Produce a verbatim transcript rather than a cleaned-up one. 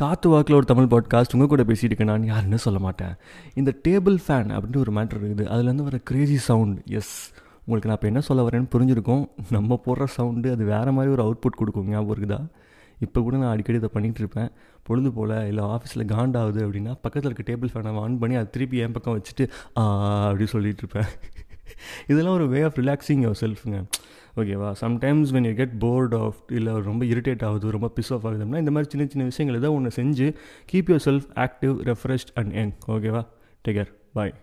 காற்று வாக்கில் ஒரு தமிழ் பாட்காஸ்ட் உங்கள் கூட பேசிகிட்டு இருக்கேன். நான் யாருன்னு சொல்ல மாட்டேன். இந்த டேபிள் ஃபேன் அப்படின்ட்டு ஒரு மேட்டர் இருக்குது. அதுலேருந்து வர க்ரேசி சவுண்ட், எஸ் உங்களுக்கு நான் இப்போ என்ன சொல்ல வரேன்னு புரிஞ்சிருக்கும். நம்ம போடுற சவுண்டு அது வேறு மாதிரி ஒரு அவுட்புட் கொடுக்கும். ஞாபகம் இருக்குதா? இப்போ கூட நான் அடிக்கடி இதை பண்ணிகிட்டு இருப்பேன். பொழுது போல் இல்லை ஆஃபீஸில் காண்டாகுது அப்படின்னா பக்கத்தில் இருக்க டேபிள் ஃபேனை ஆன் பண்ணி அது திருப்பி என் பக்கம் வச்சுட்டு அப்படின்னு சொல்லிகிட்டு இருப்பேன். இதெல்லாம் ஒரு வே ஆஃப் ரிலாக்ஸிங் யுவர் செல்ஃபுங்க, ஓகேவா? Sometimes when you get bored of இல்லை ரொம்ப இரிட்டேட் ஆகுது, ரொம்ப பிஸ் ஆஃப் ஆகுதுன்னா இந்த மாதிரி சின்ன சின்ன விஷயங்கள் ஏதோ ஒன்று செஞ்சு keep yourself active, refreshed and young, ஓகேவா? டேக் கேர், பாய்.